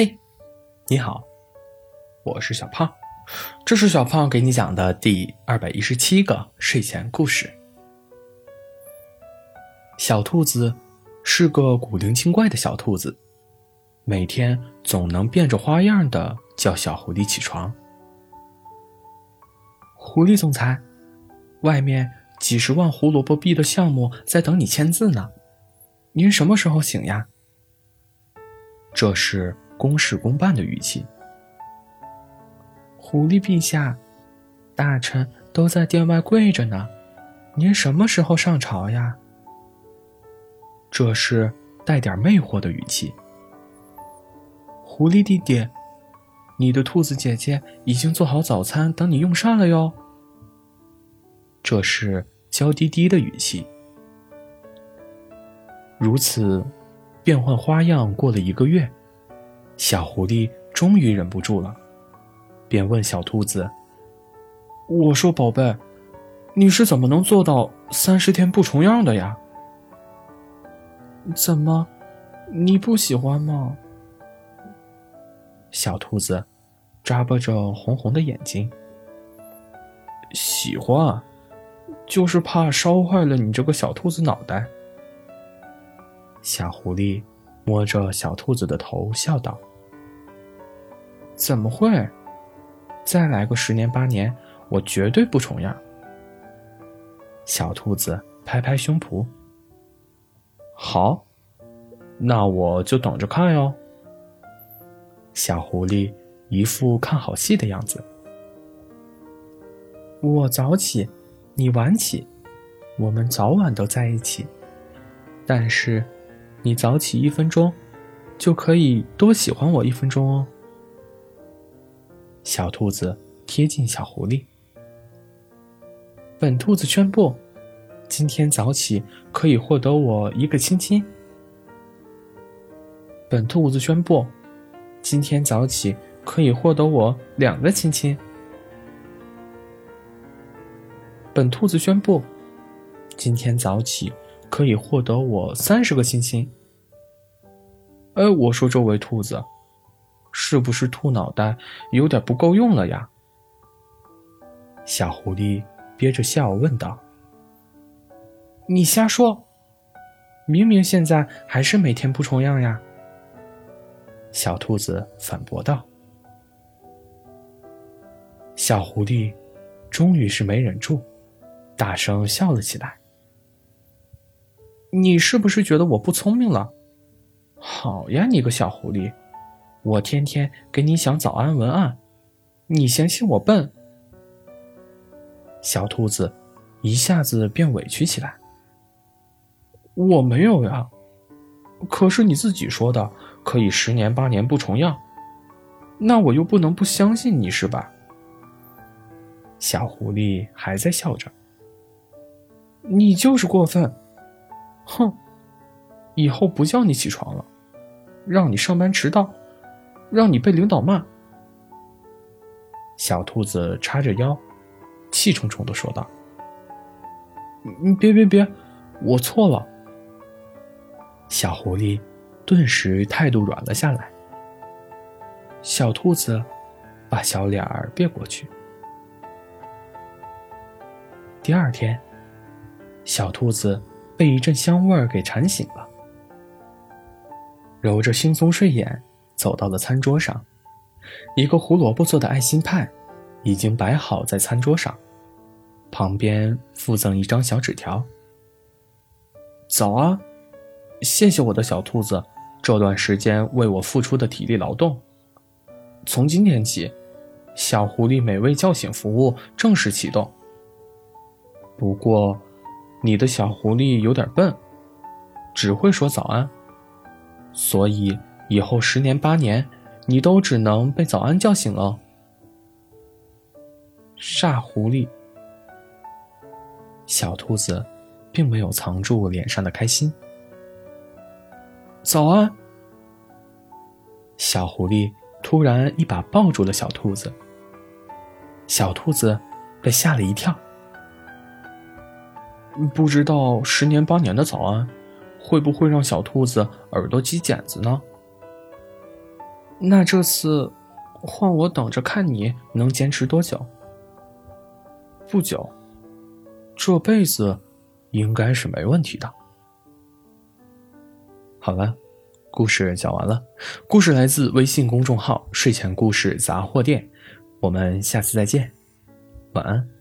嘿，你好，我是小胖，这是小胖给你讲的第217个睡前故事。小兔子是个古灵精怪的小兔子，每天总能变着花样的叫小狐狸起床。狐狸总裁，外面几十万胡萝卜币的项目在等你签字呢，您什么时候醒呀？这是公事公办的语气。狐狸陛下，大臣都在殿外跪着呢，您什么时候上朝呀？这是带点魅惑的语气。狐狸弟弟，你的兔子姐姐已经做好早餐等你用膳了哟。这是娇滴滴的语气。如此变换花样过了1个月，小狐狸终于忍不住了，便问小兔子，我说宝贝，你是怎么能做到30天不重样的呀？怎么，你不喜欢吗？小兔子眨巴着红红的眼睛，喜欢，就是怕烧坏了你这个小兔子脑袋。小狐狸摸着小兔子的头笑道，怎么会，再来个10年8年，我绝对不重样。小兔子拍拍胸脯，好，那我就等着看哟。小狐狸一副看好戏的样子。我早起，你晚起，我们早晚都在一起。但是，你早起1分钟，就可以多喜欢我1分钟哦。小兔子贴近小狐狸。本兔子宣布，今天早起可以获得我1个亲亲。本兔子宣布，今天早起可以获得我2个亲亲。本兔子宣布，今天早起可以获得我30个亲亲。哎，我说这位兔子，是不是兔脑袋有点不够用了呀？小狐狸憋着笑问道。你瞎说，明明现在还是每天不重样呀。小兔子反驳道。小狐狸终于是没忍住，大声笑了起来。你是不是觉得我不聪明了？好呀，你个小狐狸，我天天给你想早安文案，你嫌弃我笨？小兔子一下子变委屈起来。我没有呀，可是你自己说的可以10年8年不重样，那我又不能不相信你是吧？小狐狸还在笑着。你就是过分，哼，以后不叫你起床了，让你上班迟到，让你被领导骂。小兔子叉着腰，气冲冲地说道。你别，我错了。小狐狸顿时态度软了下来。小兔子把小脸儿别过去。第2天，小兔子被一阵香味儿给馋醒了，揉着惺忪睡眼走到了餐桌上。一个胡萝卜做的爱心派已经摆好在餐桌上，旁边附赠一张小纸条。早啊，谢谢我的小兔子这段时间为我付出的体力劳动。从今天起，小狐狸美味叫醒服务正式启动。不过，你的小狐狸有点笨，只会说早安，所以以后10年8年，你都只能被早安叫醒了。傻狐狸。小兔子并没有藏住脸上的开心。早安！小狐狸突然一把抱住了小兔子，小兔子被吓了一跳。不知道10年8年的早安会不会让小兔子耳朵起茧子呢？那这次换我等着看你能坚持多久？不久，这辈子应该是没问题的。好了，故事讲完了。故事来自微信公众号睡前故事杂货店。我们下次再见，晚安。